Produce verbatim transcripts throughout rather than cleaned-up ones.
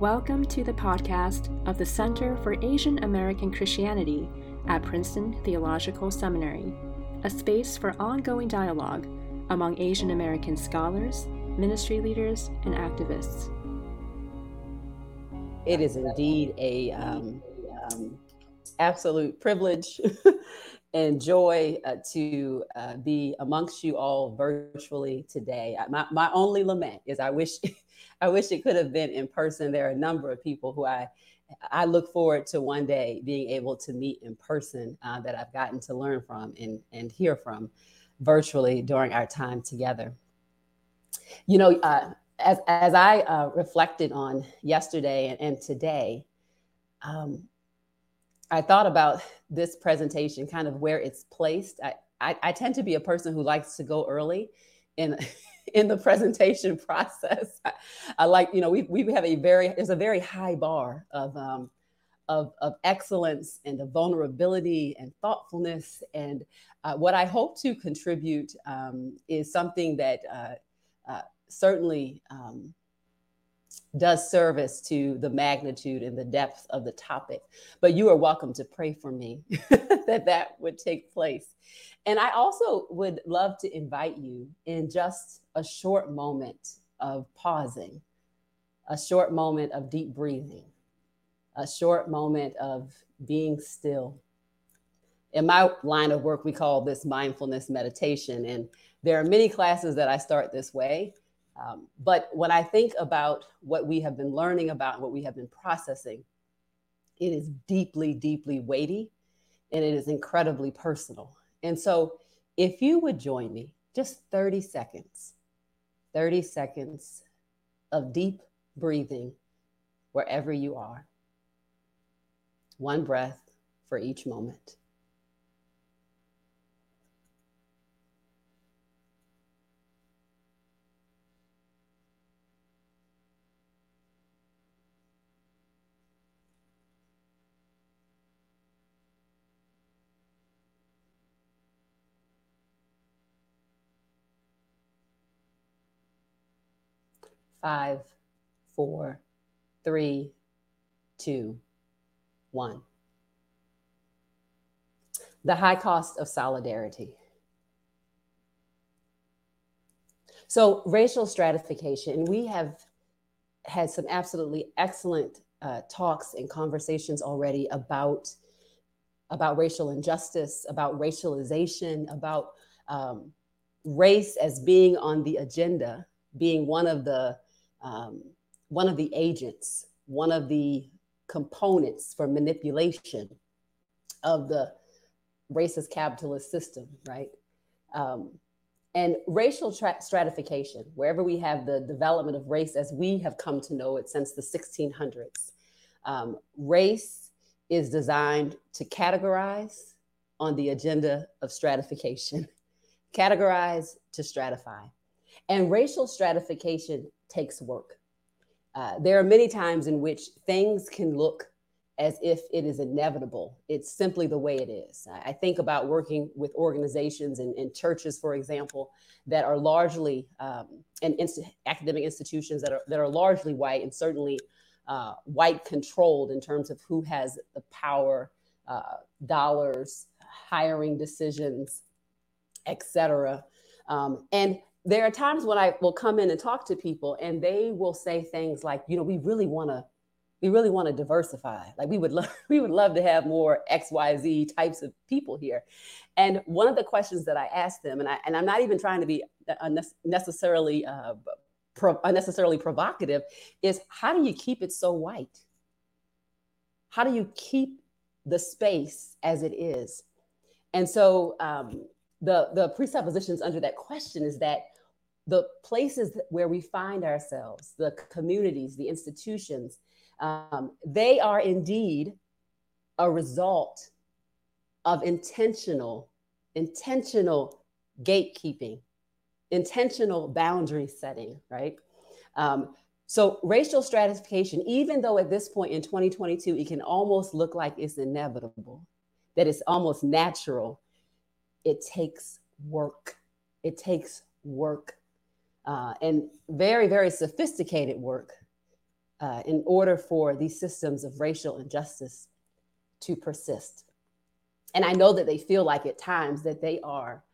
Welcome to the podcast of the Center for Asian American Christianity at Princeton Theological Seminary, a space for ongoing dialogue among Asian American scholars, ministry leaders, and activists. It is indeed a um, um, absolute privilege and joy uh, to uh, be amongst you all virtually today. My, my only lament is I wish I wish it could have been in person. There are a number of people who I I look forward to one day being able to meet in person uh, that I've gotten to learn from and, and hear from virtually during our time together. You know, uh, as, as I uh, reflected on yesterday and, and today, um, I thought about this presentation, kind of where it's placed. I, I, I tend to be a person who likes to go early in, in the presentation process. I, I like, you know, we we have a very, there's a very high bar of, um, of, of excellence and of vulnerability and thoughtfulness. And uh, what I hope to contribute um, is something that uh, uh, certainly um, does service to the magnitude and the depth of the topic. But you are welcome to pray for me that that would take place. And I also would love to invite you in just a short moment of pausing, a short moment of deep breathing, a short moment of being still. In my line of work, we call this mindfulness meditation. And there are many classes that I start this way. Um, but when I think about what we have been learning about, what we have been processing, it is deeply, deeply weighty, and it is incredibly personal. And so if you would join me, just thirty seconds, thirty seconds of deep breathing wherever you are. One breath for each moment. Five, four, three, two, one. The high cost of solidarity. So racial stratification, we have had some absolutely excellent uh, talks and conversations already about, about racial injustice, about racialization, about um, race as being on the agenda, being one of the Um, one of the agents, one of the components for manipulation of the racist capitalist system, right? Um, and racial tra- stratification, wherever we have the development of race as we have come to know it since the sixteen hundreds, um, race is designed to categorize on the agenda of stratification, categorize to stratify. And racial stratification takes work. Uh, there are many times in which things can look as if it is inevitable. It's simply the way it is. I think about working with organizations and, and churches, for example, that are largely, um, and inst- academic institutions that are that are largely white and certainly uh, white controlled in terms of who has the power, uh, dollars, hiring decisions, et cetera. Um, and There are times when I will come in and talk to people and they will say things like, you know, we really want to, we really want to diversify. Like we would love, we would love to have more X Y Z types of people here. And one of the questions that I asked them, and I, and I'm not even trying to be unnecessarily, uh, pro- unnecessarily provocative, is how do you keep it so white? How do you keep the space as it is? And so um, the, the presuppositions under that question is that the places where we find ourselves, the communities, the institutions, um, they are indeed a result of intentional, intentional gatekeeping, intentional boundary setting, right? Um, so racial stratification, even though at this point in twenty twenty-two, it can almost look like it's inevitable, that it's almost natural, it takes work. It takes work. Uh, and very, very sophisticated work uh, in order for these systems of racial injustice to persist. And I know that they feel like at times that they are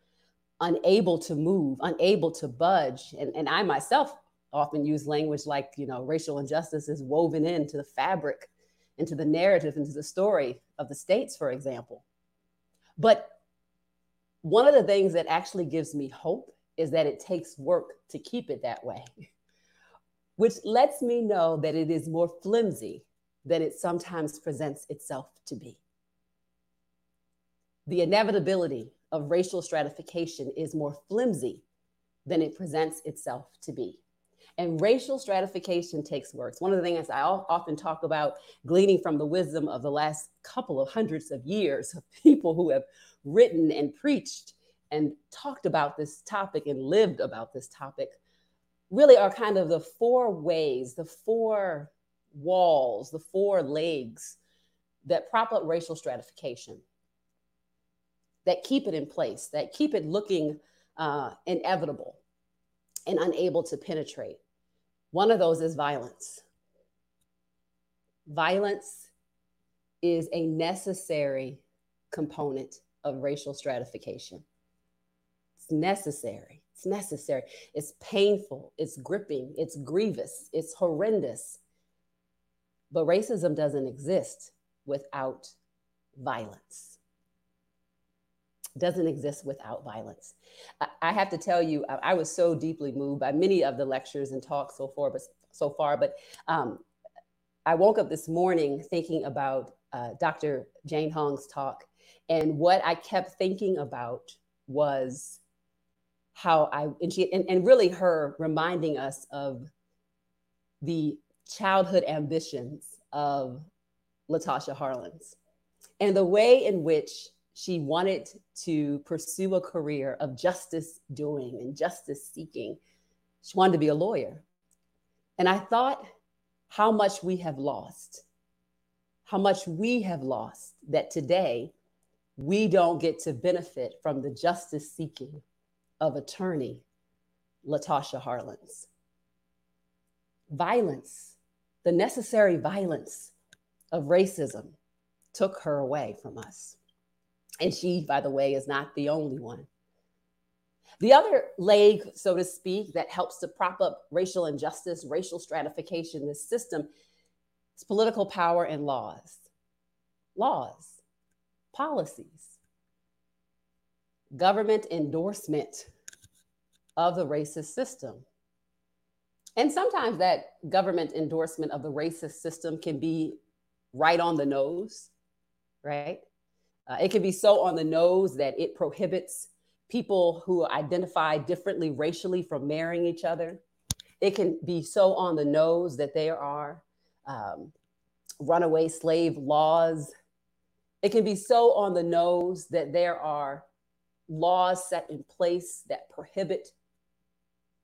unable to move, unable to budge. And, and I myself often use language like, you know, racial injustice is woven into the fabric, into the narrative, into the story of the states, for example. But one of the things that actually gives me hope is that it takes work to keep it that way, which lets me know that it is more flimsy than it sometimes presents itself to be. The inevitability of racial stratification is more flimsy than it presents itself to be. And racial stratification takes work. It's one of the things I often talk about, gleaning from the wisdom of the last couple of hundreds of years of people who have written and preached and talked about this topic and lived about this topic, really are kind of the four ways, the four walls, the four legs that prop up racial stratification, that keep it in place, that keep it looking uh, inevitable and unable to penetrate. One of those is violence. Violence is a necessary component of racial stratification. It's necessary, it's necessary. It's painful, it's gripping, it's grievous, it's horrendous. But racism doesn't exist without violence. Doesn't exist without violence. I have to tell you, I was so deeply moved by many of the lectures and talks so far, but so far, but um, I woke up this morning thinking about uh, Doctor Jane Hong's talk, and what I kept thinking about was how I, and she, and, and really her reminding us of the childhood ambitions of Latasha Harlins, and the way in which she wanted to pursue a career of justice doing and justice seeking. She wanted to be a lawyer. And I thought how much we have lost, how much we have lost that today we don't get to benefit from the justice seeking of attorney Latasha Harlins. Violence, the necessary violence of racism took her away from us. And she, by the way, is not the only one. The other leg, so to speak, that helps to prop up racial injustice, racial stratification, this system, is political power and laws. Laws, policies, government endorsement of the racist system. And sometimes that government endorsement of the racist system can be right on the nose, right? Uh, it can be so on the nose that it prohibits people who identify differently racially from marrying each other. It can be so on the nose that there are um, runaway slave laws. It can be so on the nose that there are laws set in place that prohibit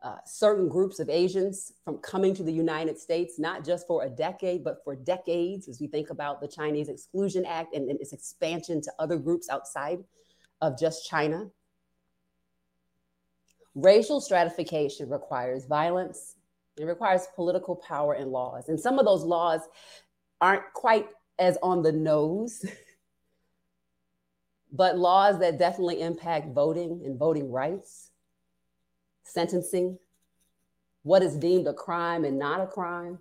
uh, certain groups of Asians from coming to the United States, not just for a decade, but for decades, as we think about the Chinese Exclusion Act and, and its expansion to other groups outside of just China. Racial stratification requires violence. It requires political power and laws. And some of those laws aren't quite as on the nose, but laws that definitely impact voting and voting rights. Sentencing, what is deemed a crime and not a crime.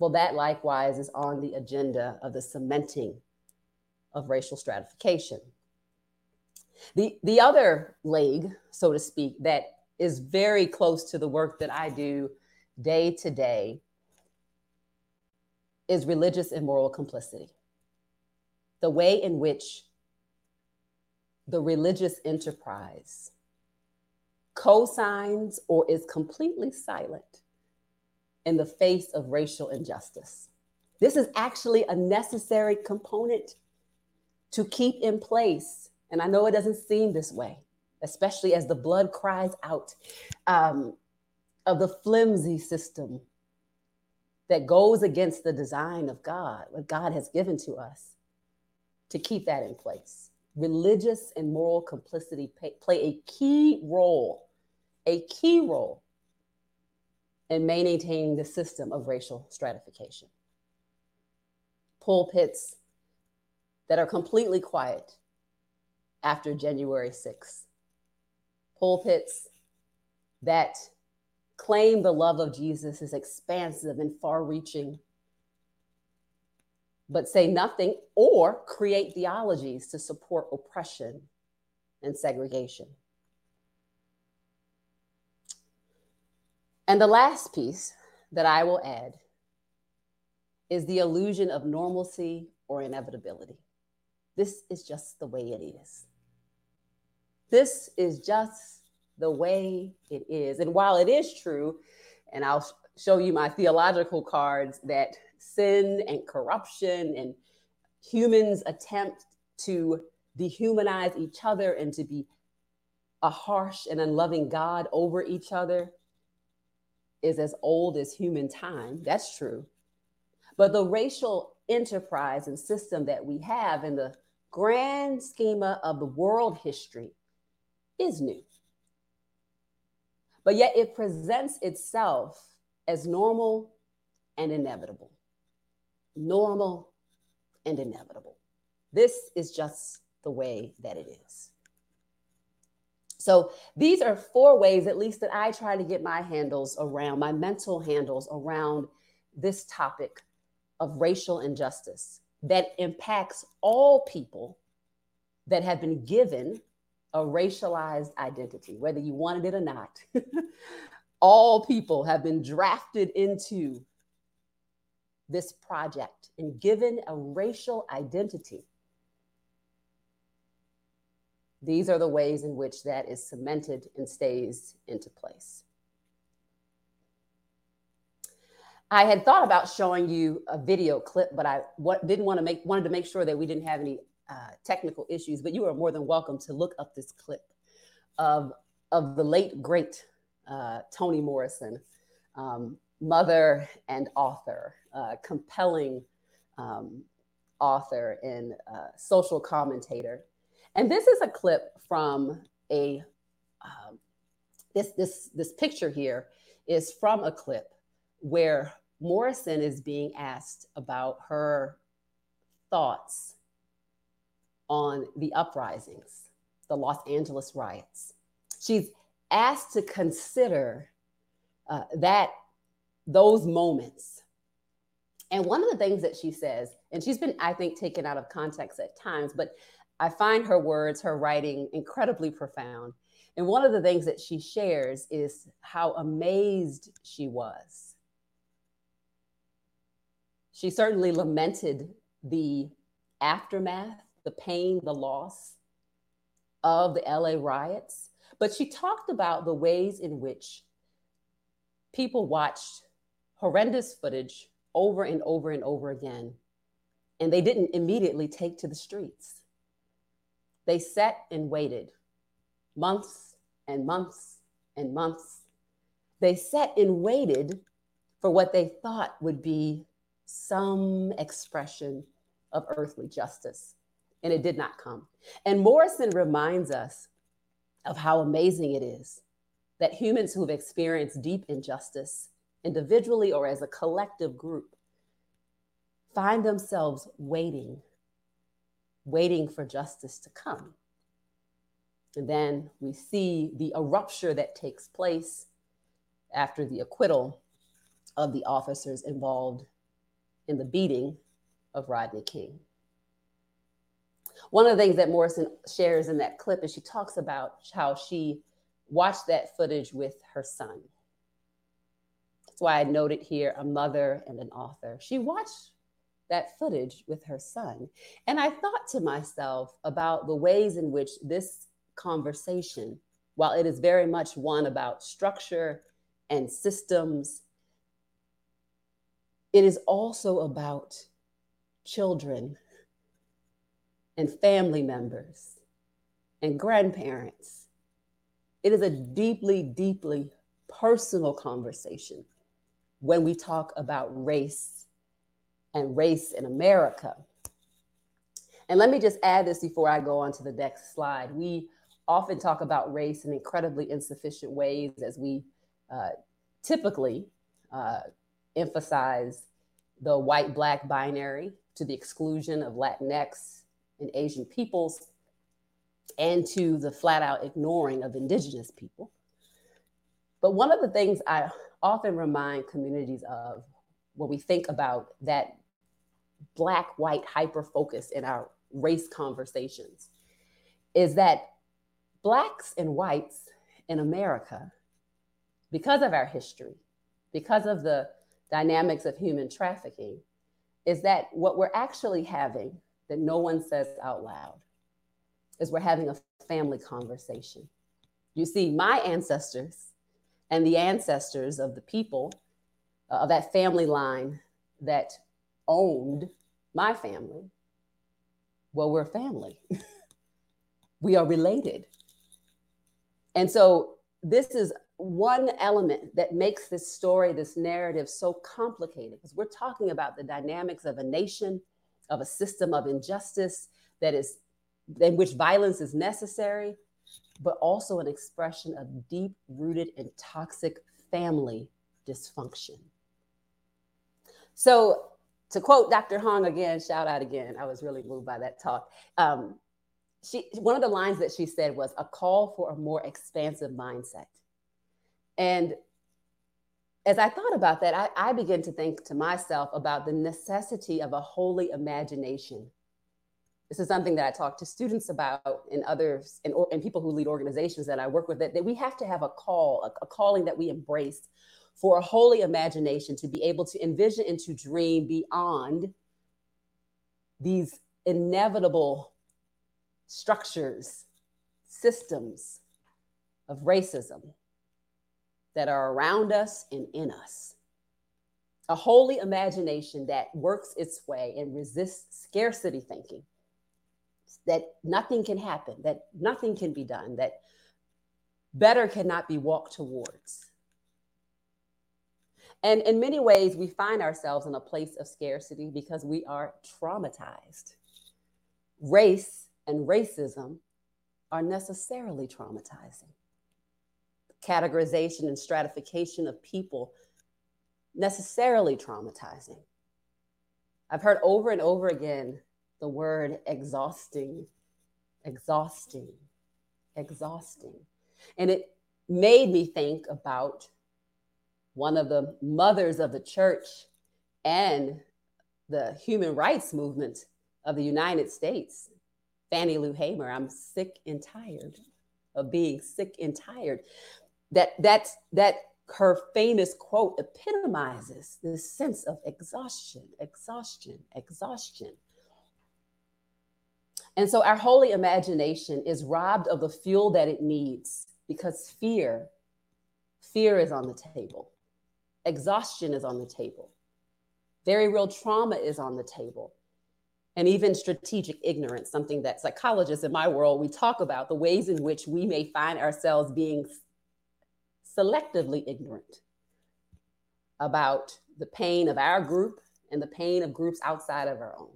Well, that likewise is on the agenda of the cementing of racial stratification. The, the other leg, so to speak, that is very close to the work that I do day to day is religious and moral complicity. The way in which the religious enterprise co-signs or is completely silent in the face of racial injustice. This is actually a necessary component to keep in place. And I know it doesn't seem this way, especially as the blood cries out um, of the flimsy system that goes against the design of God, what God has given to us, to keep that in place. Religious and moral complicity pay, play a key role, a key role and maintaining the system of racial stratification. Pulpits that are completely quiet after January sixth. Pulpits that claim the love of Jesus is expansive and far-reaching, but say nothing or create theologies to support oppression and segregation. And the last piece that I will add is the illusion of normalcy or inevitability. This is just the way it is. This is just the way it is. And while it is true, and I'll show you my theological cards, that sin and corruption and humans' attempt to dehumanize each other and to be a harsh and unloving God over each other is as old as human time. That's true. But the racial enterprise and system that we have in the grand schema of the world history is new. But yet it presents itself as normal and inevitable. Normal and inevitable. This is just the way that it is. So these are four ways, at least, that I try to get my handles around, my mental handles around this topic of racial injustice that impacts all people that have been given a racialized identity, whether you wanted it or not. All people have been drafted into this project and given a racial identity. These are the ways in which that is cemented and stays into place. I had thought about showing you a video clip, but I didn't want to make, wanted to make sure that we didn't have any uh, technical issues, but you are more than welcome to look up this clip of, of the late, great uh, Toni Morrison, um, mother and author, uh, compelling um, author and uh, social commentator. And this is a clip from a, um, this, this, this picture here is from a clip where Morrison is being asked about her thoughts on the uprisings, the Los Angeles riots. She's asked to consider uh, that, those moments. And one of the things that she says, and she's been, I think, taken out of context at times, but I find her words, her writing incredibly profound. And one of the things that she shares is how amazed she was. She certainly lamented the aftermath, the pain, the loss of the L A riots, but she talked about the ways in which people watched horrendous footage over and over and over again, and they didn't immediately take to the streets. They sat and waited months and months and months. They sat and waited for what they thought would be some expression of earthly justice, and it did not come. And Morrison reminds us of how amazing it is that humans who've experienced deep injustice, individually or as a collective group, find themselves waiting waiting for justice to come. And then we see the eruption that takes place after the acquittal of the officers involved in the beating of Rodney King. One of the things that Morrison shares in that clip is she talks about how she watched that footage with her son. That's why I noted here a mother and an author. She watched that footage with her son. And I thought to myself about the ways in which this conversation, while it is very much one about structure and systems, it is also about children and family members and grandparents. It is a deeply, deeply personal conversation when we talk about race and race in America. And let me just add this before I go on to the next slide. We often talk about race in incredibly insufficient ways, as we uh, typically uh, emphasize the white-black binary to the exclusion of Latinx and Asian peoples, and to the flat-out ignoring of indigenous people. But one of the things I often remind communities of when we think about that black-white hyper-focus in our race conversations is that Blacks and whites in America, because of our history, because of the dynamics of human trafficking, is that what we're actually having that no one says out loud is we're having a family conversation. You see, my ancestors and the ancestors of the people uh, of that family line that owned my family, well, we're family. We are related. And so this is one element that makes this story, this narrative so complicated, because we're talking about the dynamics of a nation, of a system of injustice that is, in which violence is necessary, but also an expression of deep-rooted and toxic family dysfunction. So to quote Doctor Hong again, shout out again, I was really moved by that talk. Um, She, one of the lines that she said was a call for a more expansive mindset. And as I thought about that, I, I began to think to myself about the necessity of a holy imagination. This is something that I talk to students about and others and, and people who lead organizations that I work with, that, that we have to have a call, a, a calling that we embrace for a holy imagination to be able to envision and to dream beyond these inevitable structures, systems of racism that are around us and in us. A holy imagination that works its way and resists scarcity thinking, that nothing can happen, that nothing can be done, that better cannot be walked towards. And in many ways, we find ourselves in a place of scarcity because we are traumatized. Race and racism are necessarily traumatizing. Categorization and stratification of people, necessarily traumatizing. I've heard over and over again the word exhausting, exhausting, exhausting. And it made me think about one of the mothers of the church and the human rights movement of the United States, Fannie Lou Hamer. I'm sick and tired of being sick and tired. That that's that her famous quote epitomizes this sense of exhaustion, exhaustion, exhaustion. And so our holy imagination is robbed of the fuel that it needs because fear, fear is on the table. Exhaustion is on the table. Very real trauma is on the table. And even strategic ignorance, something that psychologists in my world, we talk about the ways in which we may find ourselves being selectively ignorant about the pain of our group and the pain of groups outside of our own.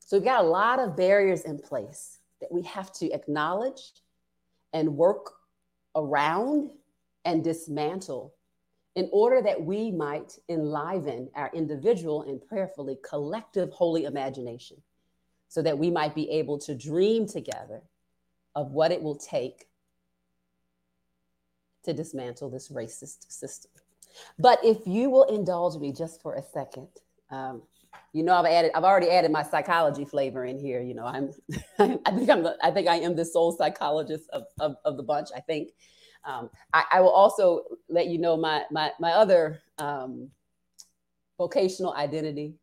So we've got a lot of barriers in place that we have to acknowledge and work around and dismantle in order that we might enliven our individual and prayerfully collective holy imagination, so that we might be able to dream together of what it will take to dismantle this racist system. But if you will indulge me just for a second, um, you know, I've added, I've already added my psychology flavor in here. You know, I'm, I think I'm, the, I think I am the sole psychologist of, of, of the bunch, I think. Um, I, I will also let you know my my, my other um, vocational identity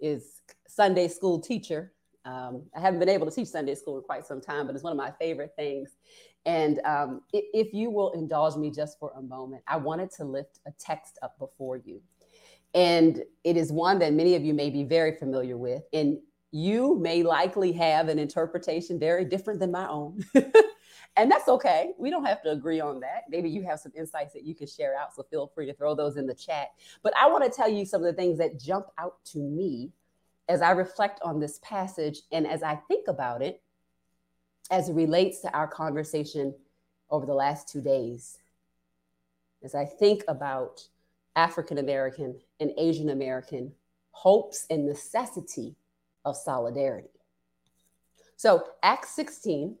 is Sunday school teacher. Um, I haven't been able to teach Sunday school in quite some time, but it's one of my favorite things. And um, if, if you will indulge me just for a moment, I wanted to lift a text up before you. And it is one that many of you may be very familiar with. And you may likely have an interpretation very different than my own. And that's okay. We don't have to agree on that. Maybe you have some insights that you can share out, so feel free to throw those in the chat. But I want to tell you some of the things that jump out to me as I reflect on this passage and as I think about it, as it relates to our conversation over the last two days as I think about African American and Asian American hopes and necessity of solidarity. So Acts sixteen,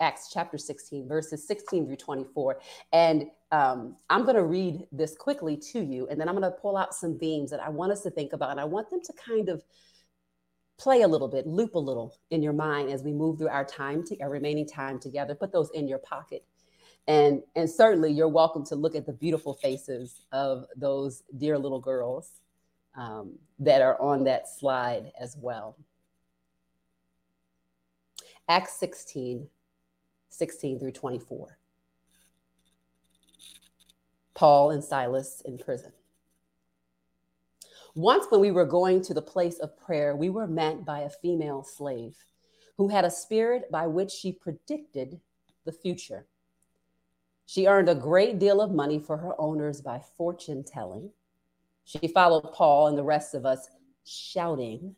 Acts chapter sixteen, verses sixteen through twenty-four. And um, I'm going to read this quickly to you, and then I'm going to pull out some themes that I want us to think about. And I want them to kind of play a little bit, loop a little in your mind as we move through our time, to, our remaining time together. Put those in your pocket. And, and certainly you're welcome to look at the beautiful faces of those dear little girls um, that are on that slide as well. Acts sixteen, sixteen through twenty-four. Paul and Silas in prison. Once when we were going to the place of prayer, we were met by a female slave who had a spirit by which she predicted the future. She earned a great deal of money for her owners by fortune telling. She followed Paul and the rest of us, shouting,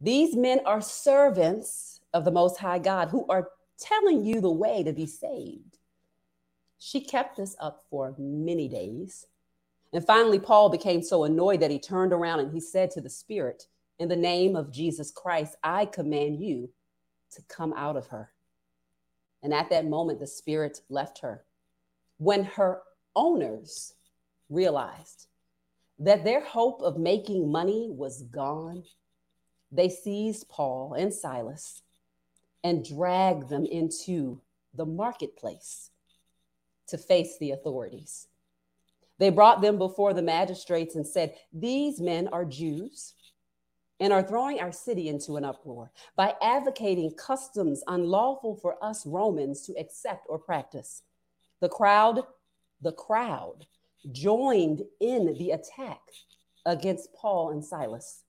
"These men are servants of the Most High God who are telling you the way to be saved." She kept this up for many days. And finally, Paul became so annoyed that he turned around and he said to the spirit, "In the name of Jesus Christ, I command you to come out of her." And at that moment, the spirit left her. When her owners realized that their hope of making money was gone, they seized Paul and Silas and dragged them into the marketplace to face the authorities. They brought them before the magistrates and said, "These men are Jews and are throwing our city into an uproar by advocating customs unlawful for us Romans to accept or practice." The crowd, the crowd joined in the attack against Paul and Silas,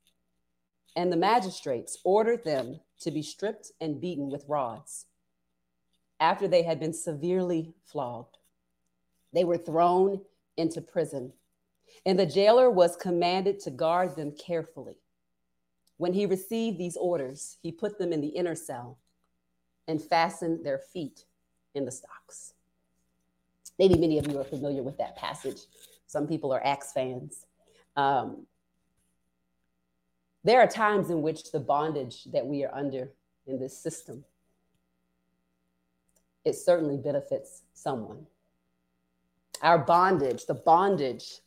and the magistrates ordered them to be stripped and beaten with rods. After they had been severely flogged, they were thrown into prison, and the jailer was commanded to guard them carefully. When he received these orders, he put them in the inner cell and fastened their feet in the stocks. Maybe many of you are familiar with that passage. Some people are Acts fans. Um, There are times in which the bondage that we are under in this system, it certainly benefits someone. Our bondage, the bondage,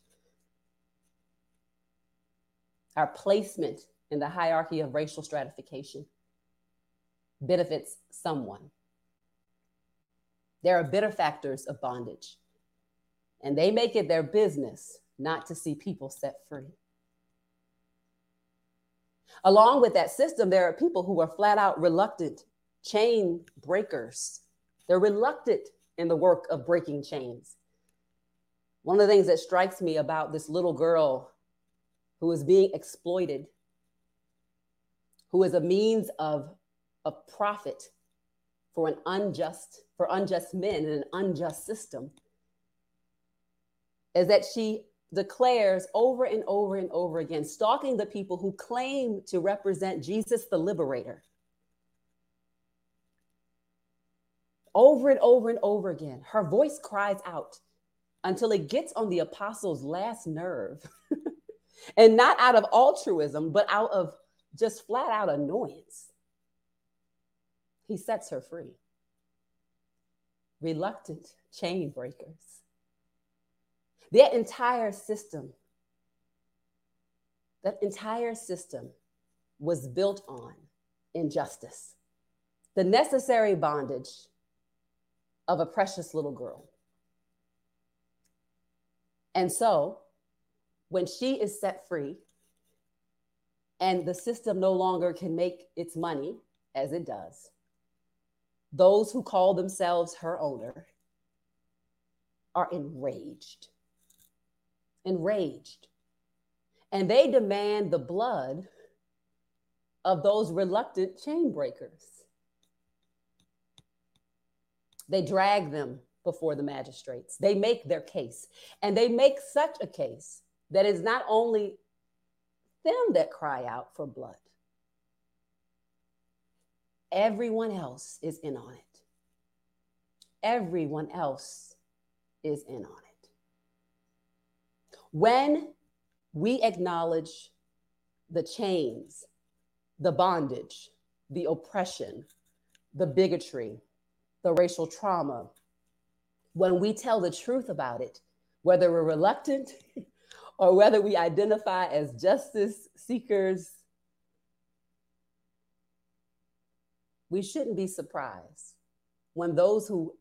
our placement in the hierarchy of racial stratification benefits someone. There are benefactors of bondage, and they make it their business not to see people set free. Along with that system, there are people who are flat out reluctant chain breakers. They're reluctant in the work of breaking chains. One of the things that strikes me about this little girl who is being exploited, who is a means of a profit for an unjust, for unjust men in an unjust system, is that she declares over and over and over again, stalking the people who claim to represent Jesus the liberator. Over and over and over again, her voice cries out until it gets on the apostles' last nerve. And not out of altruism, but out of just flat out annoyance. He sets her free. Reluctant chain breakers. That entire system, that entire system was built on injustice, the necessary bondage of a precious little girl. And so when she is set free and the system no longer can make its money as it does, those who call themselves her owner are enraged. Enraged, and they demand the blood of those reluctant chain breakers. They drag them before the magistrates. They make their case, and they make such a case that it's not only them that cry out for blood. Everyone else is in on it. Everyone else is in on it. When we acknowledge the chains, the bondage, the oppression, the bigotry, the racial trauma, when we tell the truth about it, whether we're reluctant or whether we identify as justice seekers, we shouldn't be surprised when those who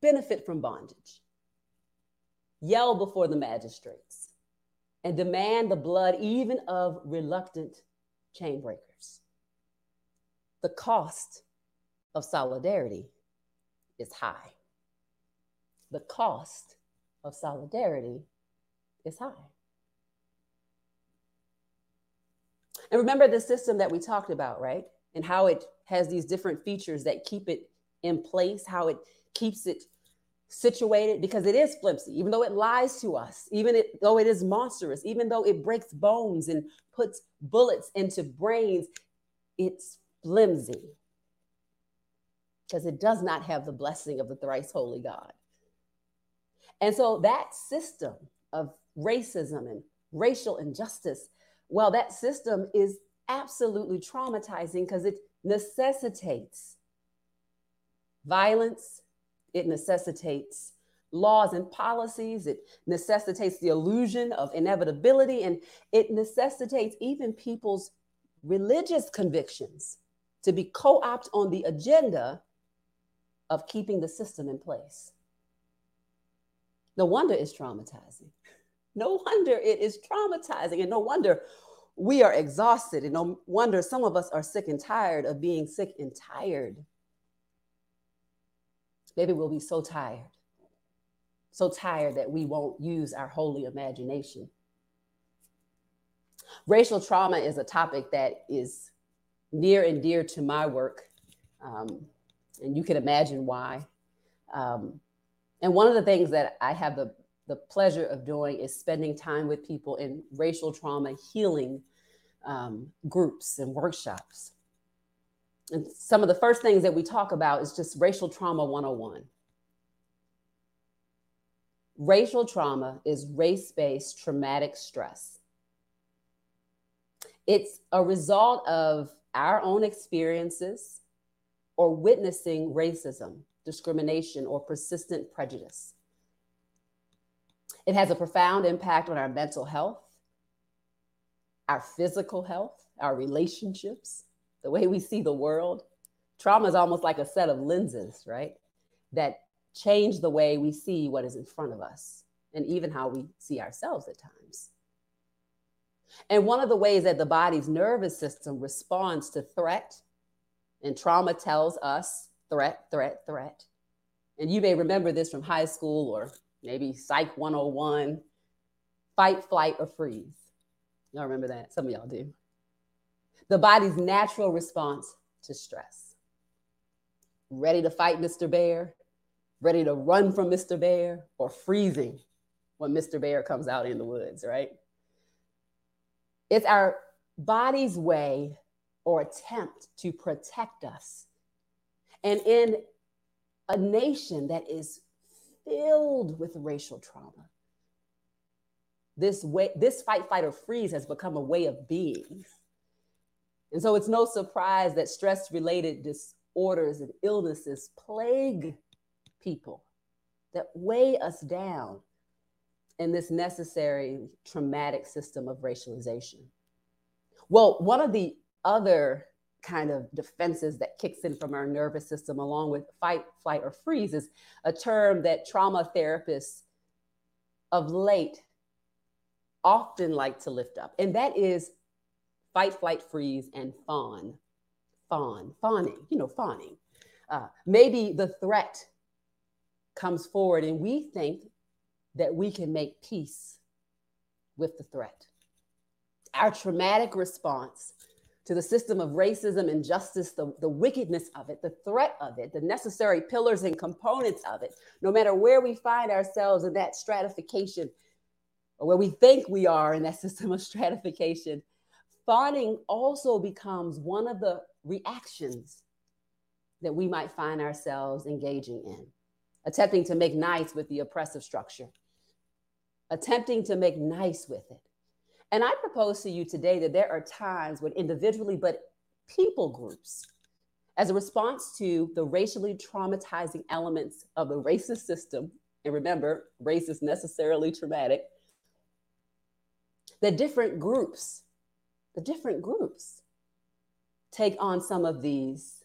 benefit from bondage yell before the magistrates and demand the blood even of reluctant chain breakers. The cost of solidarity is high. The cost of solidarity is high. And remember the system that we talked about, right? And how it has these different features that keep it in place, how it keeps it situated, because it is flimsy, even though it lies to us, even it, though it is monstrous, even though it breaks bones and puts bullets into brains, it's flimsy because it does not have the blessing of the thrice holy God. And so that system of racism and racial injustice, well, that system is absolutely traumatizing because it necessitates violence, it necessitates laws and policies, it necessitates the illusion of inevitability, and it necessitates even people's religious convictions to be co-opted on the agenda of keeping the system in place. No wonder it's traumatizing. No wonder it is traumatizing, and no wonder we are exhausted, and no wonder some of us are sick and tired of being sick and tired. Maybe we'll be so tired, so tired that we won't use our holy imagination. Racial trauma is a topic that is near and dear to my work, um, and you can imagine why. Um, and one of the things that I have the The pleasure of doing is spending time with people in racial trauma healing um, groups and workshops. And some of the first things that we talk about is just racial trauma one oh one. Racial trauma is race-based traumatic stress. It's a result of our own experiences or witnessing racism, discrimination, or persistent prejudice. It has a profound impact on our mental health, our physical health, our relationships, the way we see the world. Trauma is almost like a set of lenses, right? That change the way we see what is in front of us and even how we see ourselves at times. And one of the ways that the body's nervous system responds to threat, and trauma tells us threat, threat, threat. And you may remember this from high school or maybe Psych one oh one, fight, flight, or freeze. Y'all remember that? Some of y'all do. The body's natural response to stress. Ready to fight Mister Bear, ready to run from Mister Bear, or freezing when Mister Bear comes out in the woods, right? It's our body's way or attempt to protect us. And in a nation that is filled with racial trauma, This way, this fight, flight, or freeze has become a way of being. And so it's no surprise that stress-related disorders and illnesses plague people, that weigh us down in this necessary traumatic system of racialization. Well, one of the other kind of defenses that kicks in from our nervous system along with fight, flight, or freeze is a term that trauma therapists of late often like to lift up. And that is fight, flight, freeze, and fawn, fawn, fawning, you know, fawning. Uh, maybe the threat comes forward and we think that we can make peace with the threat. Our traumatic response to the system of racism, injustice, the, the wickedness of it, the threat of it, the necessary pillars and components of it, no matter where we find ourselves in that stratification or where we think we are in that system of stratification, fawning also becomes one of the reactions that we might find ourselves engaging in. attempting to make nice with the oppressive structure, attempting to make nice with it. And I propose to you today that there are times when individually, but people groups, as a response to the racially traumatizing elements of the racist system, and remember, race is necessarily traumatic, the different groups, the different groups take on some of these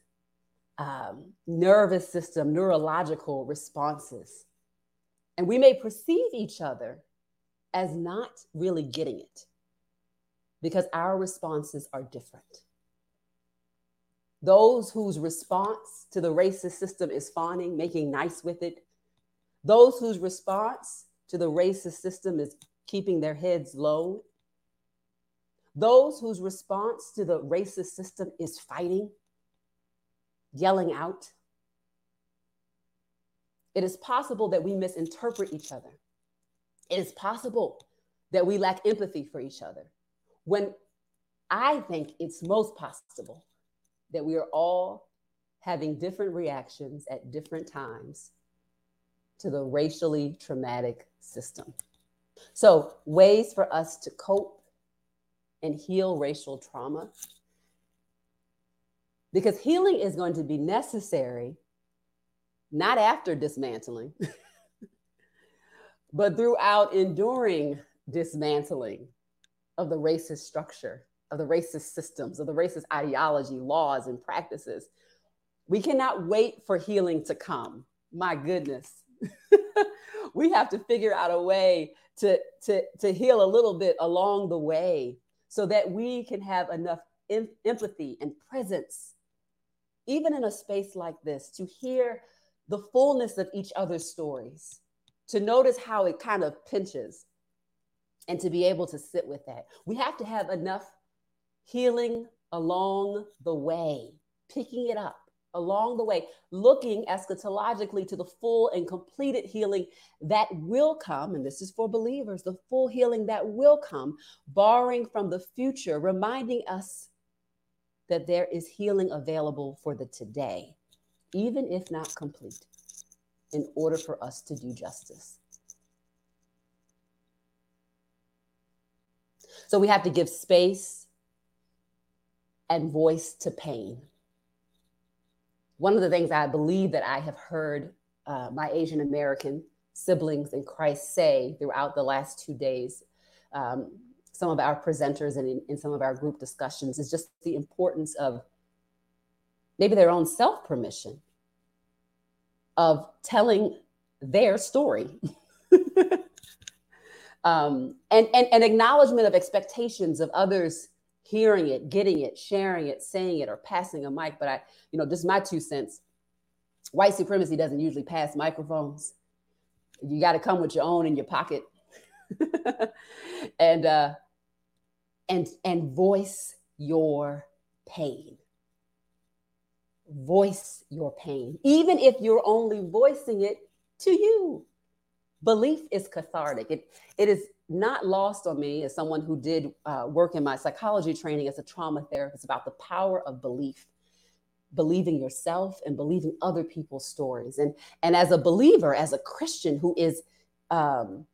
um, nervous system, neurological responses. And we may perceive each other as not really getting it because our responses are different. Those whose response to the racist system is fawning, making nice with it. Those whose response to the racist system is keeping their heads low. Those whose response to the racist system is fighting, yelling out. It is possible that we misinterpret each other. It is possible that we lack empathy for each other, when I think it's most possible that we are all having different reactions at different times to the racially traumatic system. So, ways for us to cope and heal racial trauma, because healing is going to be necessary, not after dismantling, but throughout enduring dismantling of the racist structure, of the racist systems, of the racist ideology, laws, and practices. We cannot wait for healing to come. My goodness. We have to figure out a way to, to, to heal a little bit along the way so that we can have enough em- empathy and presence, even in a space like this, to hear the fullness of each other's stories, to notice how it kind of pinches, and to be able to sit with that. We have to have enough healing along the way, picking it up along the way, looking eschatologically to the full and completed healing that will come, and this is for believers, the full healing that will come, borrowing from the future, reminding us that there is healing available for the today, even if not complete, in order for us to do justice. So we have to give space and voice to pain. One of the things I believe that I have heard uh, my Asian American siblings in Christ say throughout the last two days, um, some of our presenters and in, in some of our group discussions, is just the importance of maybe their own self-permission of telling their story um, and, and, and acknowledgement of expectations of others hearing it, getting it, sharing it, saying it, or passing a mic. But I, you know, just my two cents, white supremacy doesn't usually pass microphones. You got to come with your own in your pocket and, uh, and, and voice your pain. Voice your pain, even if you're only voicing it to you. Belief is cathartic. It, it is not lost on me as someone who did uh, work in my psychology training as a trauma therapist about the power of belief, believing yourself and believing other people's stories. And, and as a believer, as a Christian who is, um,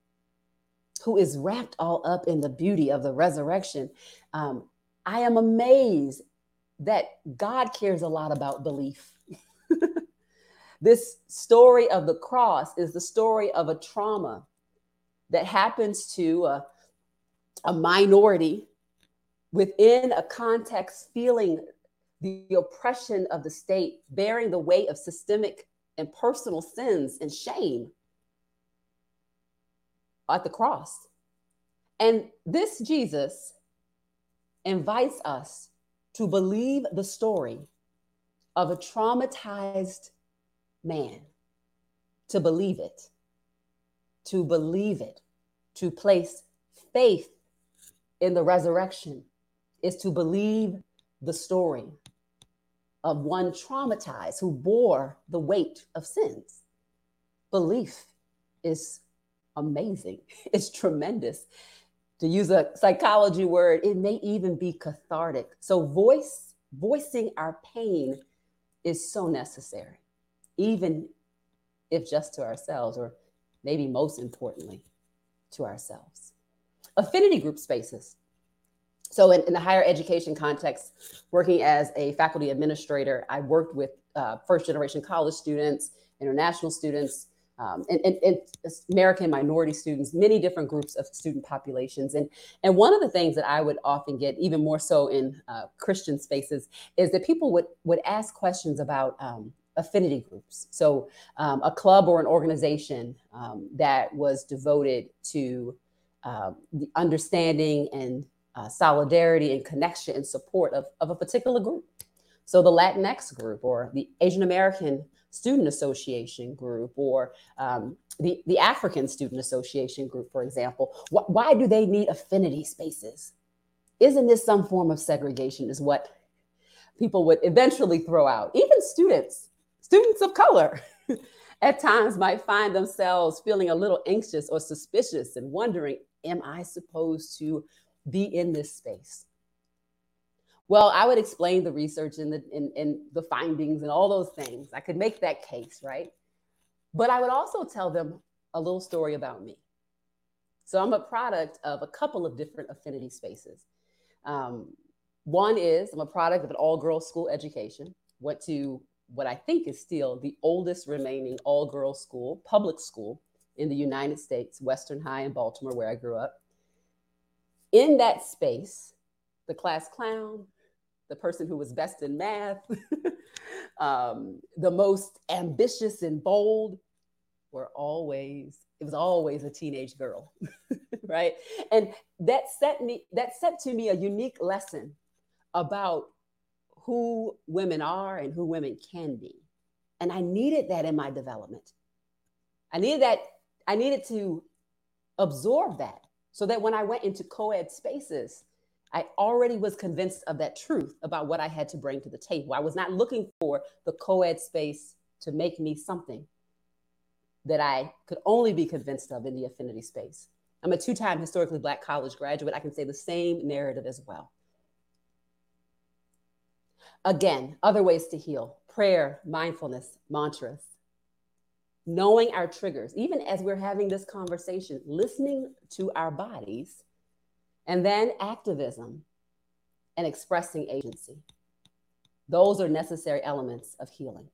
who is wrapped all up in the beauty of the resurrection, um, I am amazed that God cares a lot about belief. This story of the cross is the story of a trauma that happens to a, a minority within a context feeling the oppression of the state, bearing the weight of systemic and personal sins and shame at the cross. And this Jesus invites us to believe the story of a traumatized man, to believe it, to believe it, to place faith in the resurrection is to believe the story of one traumatized who bore the weight of sins. Belief is amazing. It's tremendous. To use a psychology word, it may even be cathartic. So voice, voicing our pain is so necessary, even if just to ourselves, or maybe most importantly, to ourselves. Affinity group spaces. So in, in the higher education context, working as a faculty administrator, I worked with uh, first-generation college students, international students, um, and, and, and American minority students, many different groups of student populations. And, and one of the things that I would often get, even more so in uh, Christian spaces, is that people would, would ask questions about um, affinity groups. So um, a club or an organization um, that was devoted to uh, the understanding and Uh, solidarity and connection and support of, of a particular group. So the Latinx group, or the Asian American Student Association group, or um, the, the African Student Association group, for example. Wh- why do they need affinity spaces? Isn't this some form of segregation, is what people would eventually throw out. Even students, students of color, at times might find themselves feeling a little anxious or suspicious and wondering, am I supposed to be in this space? Well, I would explain the research and the, and, and the findings and all those things. I could make that case, right? But I would also tell them a little story about me. So I'm a product of a couple of different affinity spaces. Um, one is I'm a product of an all-girls school education. Went to what I think is still the oldest remaining all-girls school, public school in the United States, Western High in Baltimore, where I grew up. In that space, the class clown, the person who was best in math, um, the most ambitious and bold were always, it was always a teenage girl, right? And that set me, that set to me a unique lesson about who women are and who women can be. And I needed that in my development. I needed that, I needed to absorb that, so that when I went into co-ed spaces, I already was convinced of that truth about what I had to bring to the table. I was not looking for the co-ed space to make me something that I could only be convinced of in the affinity space. I'm a two-time historically Black college graduate. I can say the same narrative as well. Again, other ways to heal: prayer, mindfulness, mantras. Knowing our triggers, even as we're having this conversation, listening to our bodies, and then activism and expressing agency. Those are necessary elements of healing.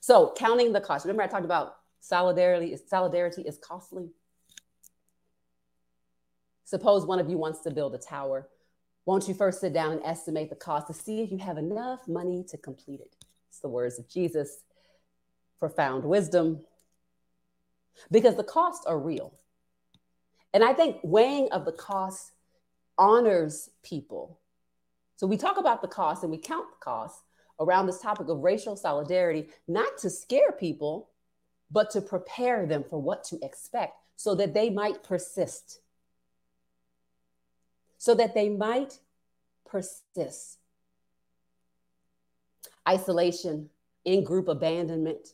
So counting the cost. Remember I talked about solidarity is, solidarity is costly. Suppose one of you wants to build a tower. Won't you first sit down and estimate the cost to see if you have enough money to complete it? It's the words of Jesus. Profound wisdom, because the costs are real. And I think weighing of the costs honors people. So we talk about the costs and we count the costs around this topic of racial solidarity, not to scare people, but to prepare them for what to expect so that they might persist. So that they might persist. Isolation, in-group abandonment,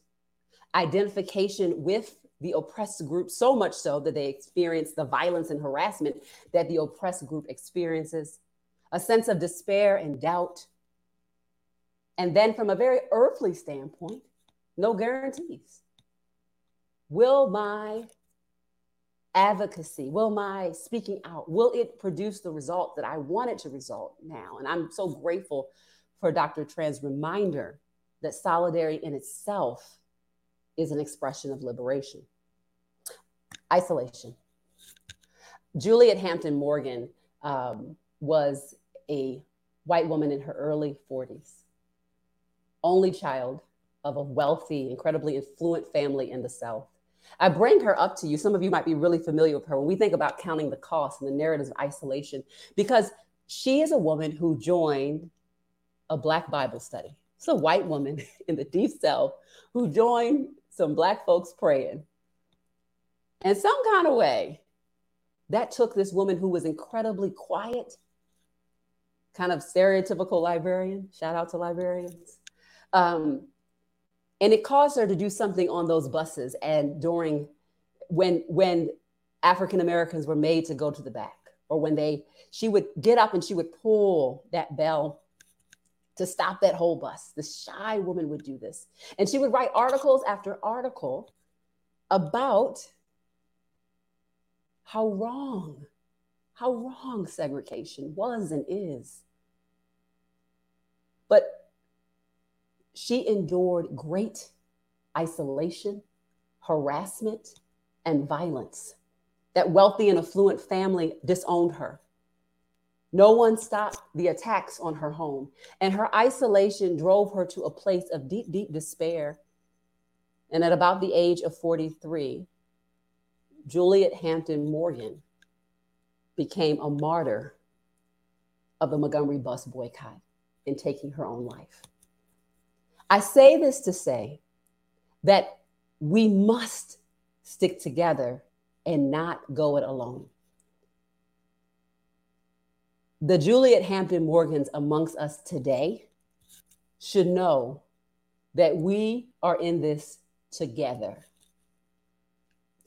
identification with the oppressed group, so much so that they experience the violence and harassment that the oppressed group experiences, a sense of despair and doubt. And then from a very earthly standpoint, no guarantees. Will my advocacy, will my speaking out, will it produce the result that I want it to result now? And I'm so grateful for Doctor Tran's reminder that solidarity in itself is an expression of liberation. Isolation. Juliet Hampton Morgan um, was a white woman in her early forties, only child of a wealthy, incredibly affluent family in the South. I bring her up to you. Some of you might be really familiar with her when we think about counting the cost and the narratives of isolation, because she is a woman who joined a Black Bible study. It's a white woman in the Deep South who joined some Black folks praying. And some kind of way, that took this woman who was incredibly quiet, kind of stereotypical librarian, shout out to librarians. Um, and it caused her to do something on those buses and during, when, when African-Americans were made to go to the back, or when they, she would get up and she would pull that bell to stop that whole bus. The shy woman would do this. And she would write articles after article about how wrong, how wrong segregation was and is. But she endured great isolation, harassment, and violence. That wealthy and affluent family disowned her. No one stopped the attacks on her home, and her isolation drove her to a place of deep, deep despair. And at about the age of forty-three, Juliet Hampton Morgan became a martyr of the Montgomery bus boycott and taking her own life. I say this to say that we must stick together and not go it alone. The Juliet Hampton Morgans amongst us today should know that we are in this together.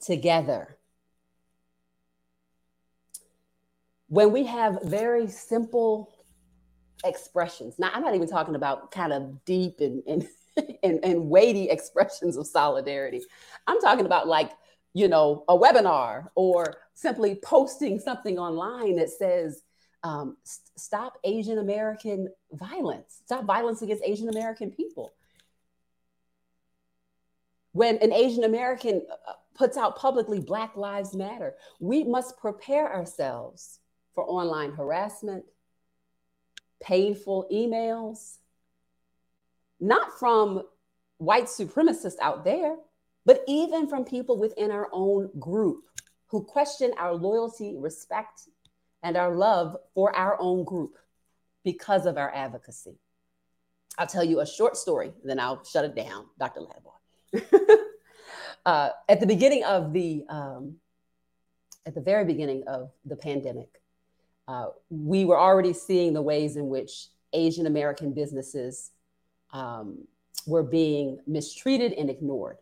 Together. When we have very simple expressions, now I'm not even talking about kind of deep and, and, and, and weighty expressions of solidarity. I'm talking about like, you know, a webinar or simply posting something online that says, Um, st- stop Asian American violence, stop violence against Asian American people. When an Asian American puts out publicly Black Lives Matter, we must prepare ourselves for online harassment, painful emails, not from white supremacists out there, but even from people within our own group who question our loyalty, respect, and our love for our own group because of our advocacy. I'll tell you a short story, then I'll shut it down, Doctor Latiborne. uh, at the beginning of the, um, at the very beginning of the pandemic, uh, we were already seeing the ways in which Asian American businesses um, were being mistreated and ignored.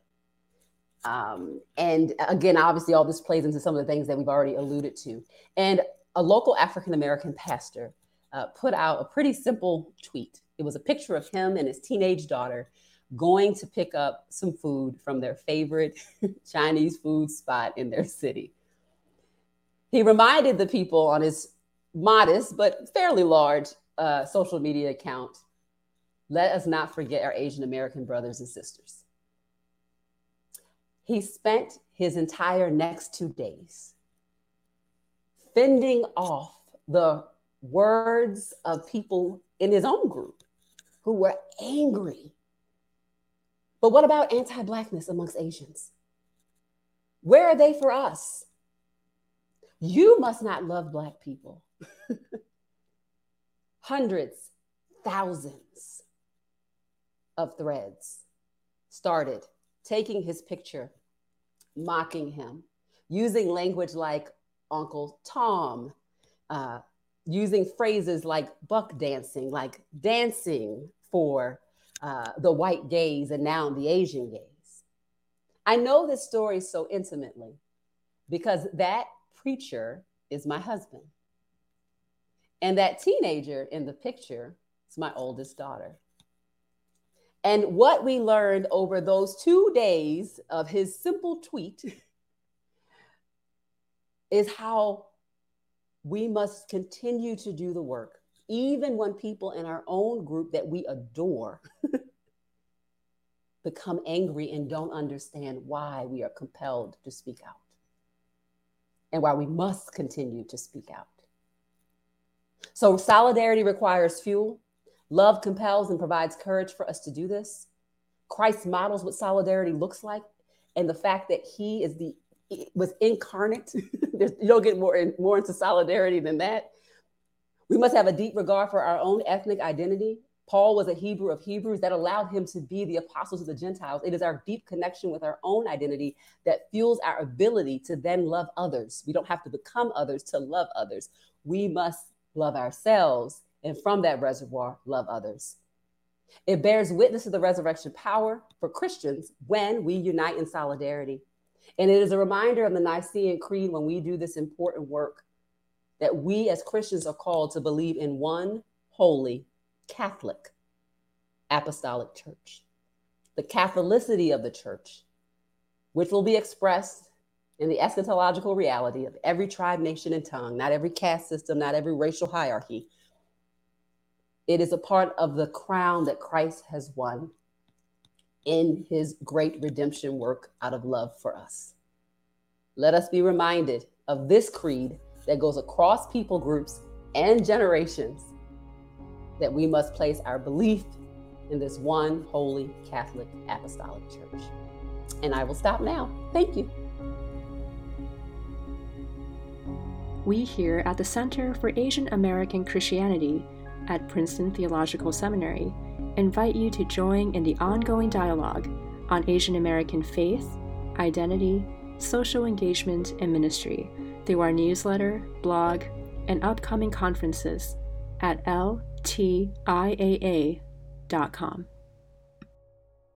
Um, and again, obviously all this plays into some of the things that we've already alluded to. And a local African-American pastor uh, put out a pretty simple tweet. It was a picture of him and his teenage daughter going to pick up some food from their favorite Chinese food spot in their city. He reminded the people on his modest but fairly large uh, social media account, let us not forget our Asian-American brothers and sisters. He spent his entire next two days fending off the words of people in his own group who were angry. But what about anti-Blackness amongst Asians? Where are they for us? You must not love Black people. Hundreds, thousands of threads started taking his picture, mocking him, using language like Uncle Tom, uh, using phrases like buck dancing, like dancing for uh, the white gaze and now the Asian gaze. I know this story so intimately because that preacher is my husband. And that teenager in the picture is my oldest daughter. And what we learned over those two days of his simple tweet is how we must continue to do the work, even when people in our own group that we adore become angry and don't understand why we are compelled to speak out and why we must continue to speak out. So solidarity requires fuel. Love compels and provides courage for us to do this. Christ models what solidarity looks like, and the fact that he is the It was incarnate. You don't get more, in, more into solidarity than that. We must have a deep regard for our own ethnic identity. Paul was a Hebrew of Hebrews that allowed him to be the apostle to the Gentiles. It is our deep connection with our own identity that fuels our ability to then love others. We don't have to become others to love others. We must love ourselves, and from that reservoir, love others. It bears witness to the resurrection power for Christians when we unite in solidarity. And it is a reminder of the Nicene Creed when we do this important work that we as Christians are called to believe in one holy, Catholic, apostolic church, the Catholicity of the church, which will be expressed in the eschatological reality of every tribe, nation, and tongue, not every caste system, not every racial hierarchy. It is a part of the crown that Christ has won in his great redemption work out of love for us. Let us be reminded of this creed that goes across people groups and generations, that we must place our belief in this one holy Catholic apostolic church. And I will stop now. Thank you. We here at the Center for Asian American Christianity at Princeton Theological Seminary invite you to join in the ongoing dialogue on Asian American faith, identity, social engagement, and ministry through our newsletter, blog, and upcoming conferences at L T I A A dot com.